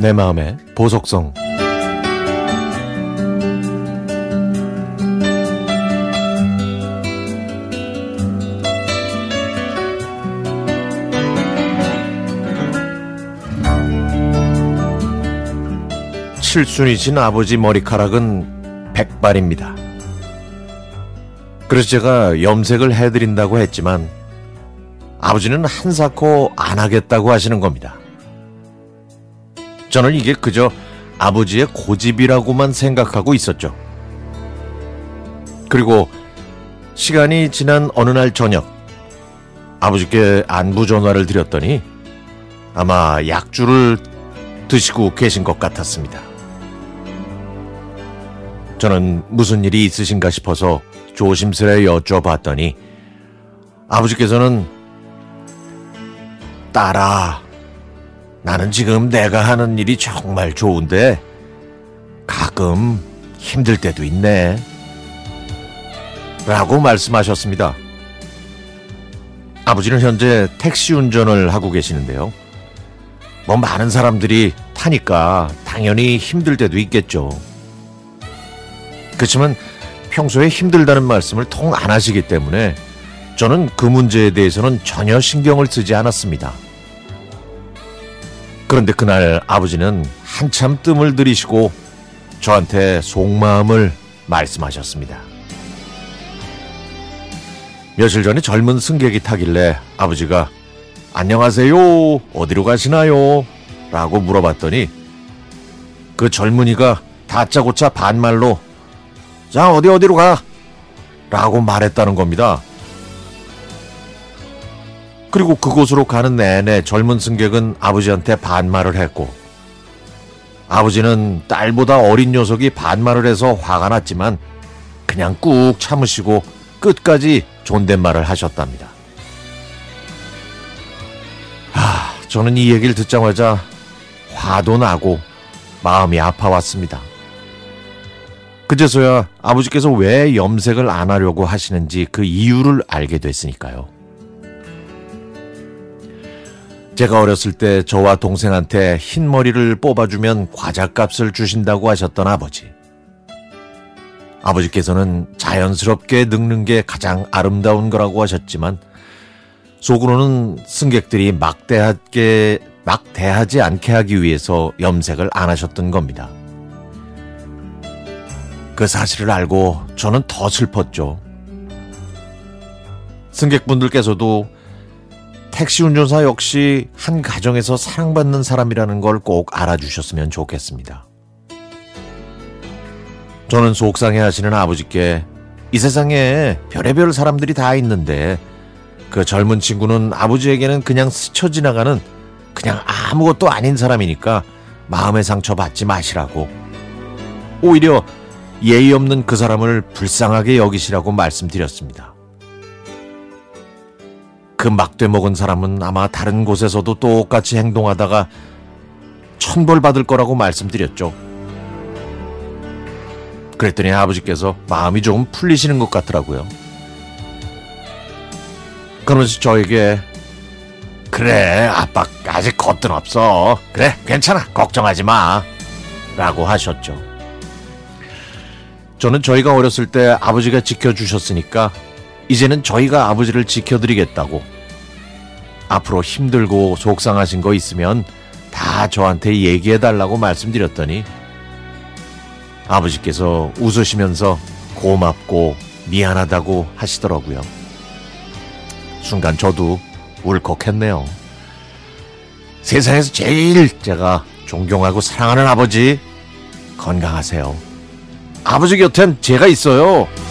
내 마음의 보석성. 칠순이신 아버지 머리카락은 백발입니다. 그래서 제가 염색을 해드린다고 했지만 아버지는 한사코 안 하겠다고 하시는 겁니다. 저는 이게 그저 아버지의 고집이라고만 생각하고 있었죠. 그리고 시간이 지난 어느 날 저녁, 아버지께 안부 전화를 드렸더니 아마 약주를 드시고 계신 것 같았습니다. 저는 무슨 일이 있으신가 싶어서 조심스레 여쭤봤더니 아버지께서는 "딸아, 나는 지금 내가 하는 일이 정말 좋은데 가끔 힘들 때도 있네" 라고 말씀하셨습니다. 아버지는 현재 택시 운전을 하고 계시는데요. 뭐 많은 사람들이 타니까 당연히 힘들 때도 있겠죠. 그렇지만 평소에 힘들다는 말씀을 통 안 하시기 때문에 저는 그 문제에 대해서는 전혀 신경을 쓰지 않았습니다. 그런데 그날 아버지는 한참 뜸을 들이시고 저한테 속마음을 말씀하셨습니다. 며칠 전에 젊은 승객이 타길래 아버지가 "안녕하세요, 어디로 가시나요? 라고 물어봤더니 그 젊은이가 다짜고짜 반말로 "자, 어디로 가" 라고 말했다는 겁니다. 그리고 그곳으로 가는 내내 젊은 승객은 아버지한테 반말을 했고, 아버지는 딸보다 어린 녀석이 반말을 해서 화가 났지만 그냥 꾹 참으시고 끝까지 존댓말을 하셨답니다. 저는 이 얘기를 듣자마자 화도 나고 마음이 아파왔습니다. 그제서야 아버지께서 왜 염색을 안 하려고 하시는지 그 이유를 알게 됐으니까요. 제가 어렸을 때 저와 동생한테 흰머리를 뽑아주면 과자값을 주신다고 하셨던 아버지. 아버지께서는 자연스럽게 늙는 게 가장 아름다운 거라고 하셨지만 속으로는 승객들이 막 대하지 않게 하기 위해서 염색을 안 하셨던 겁니다. 그 사실을 알고 저는 더 슬펐죠. 승객분들께서도 택시 운전사 역시 한 가정에서 사랑받는 사람이라는 걸 꼭 알아주셨으면 좋겠습니다. 저는 속상해하시는 아버지께 "이 세상에 별의별 사람들이 다 있는데 그 젊은 친구는 아버지에게는 그냥 스쳐 지나가는 그냥 아무것도 아닌 사람이니까 마음의 상처 받지 마시라고, 오히려 예의 없는 그 사람을 불쌍하게 여기시라고" 말씀드렸습니다. 그 막돼먹은 사람은 아마 다른 곳에서도 똑같이 행동하다가 천벌받을 거라고 말씀드렸죠. 그랬더니 아버지께서 마음이 조금 풀리시는 것 같더라고요. 그러면서 저에게 "그래, 아빠 아직 겉은 없어. 그래, 괜찮아, 걱정하지 마" 라고 하셨죠. 저는 저희가 어렸을 때 아버지가 지켜주셨으니까 이제는 저희가 아버지를 지켜드리겠다고, 앞으로 힘들고 속상하신 거 있으면 다 저한테 얘기해달라고 말씀드렸더니 아버지께서 웃으시면서 고맙고 미안하다고 하시더라고요. 순간 저도 울컥했네요. 세상에서 제일 제가 존경하고 사랑하는 아버지, 건강하세요. 아버지 곁엔 제가 있어요.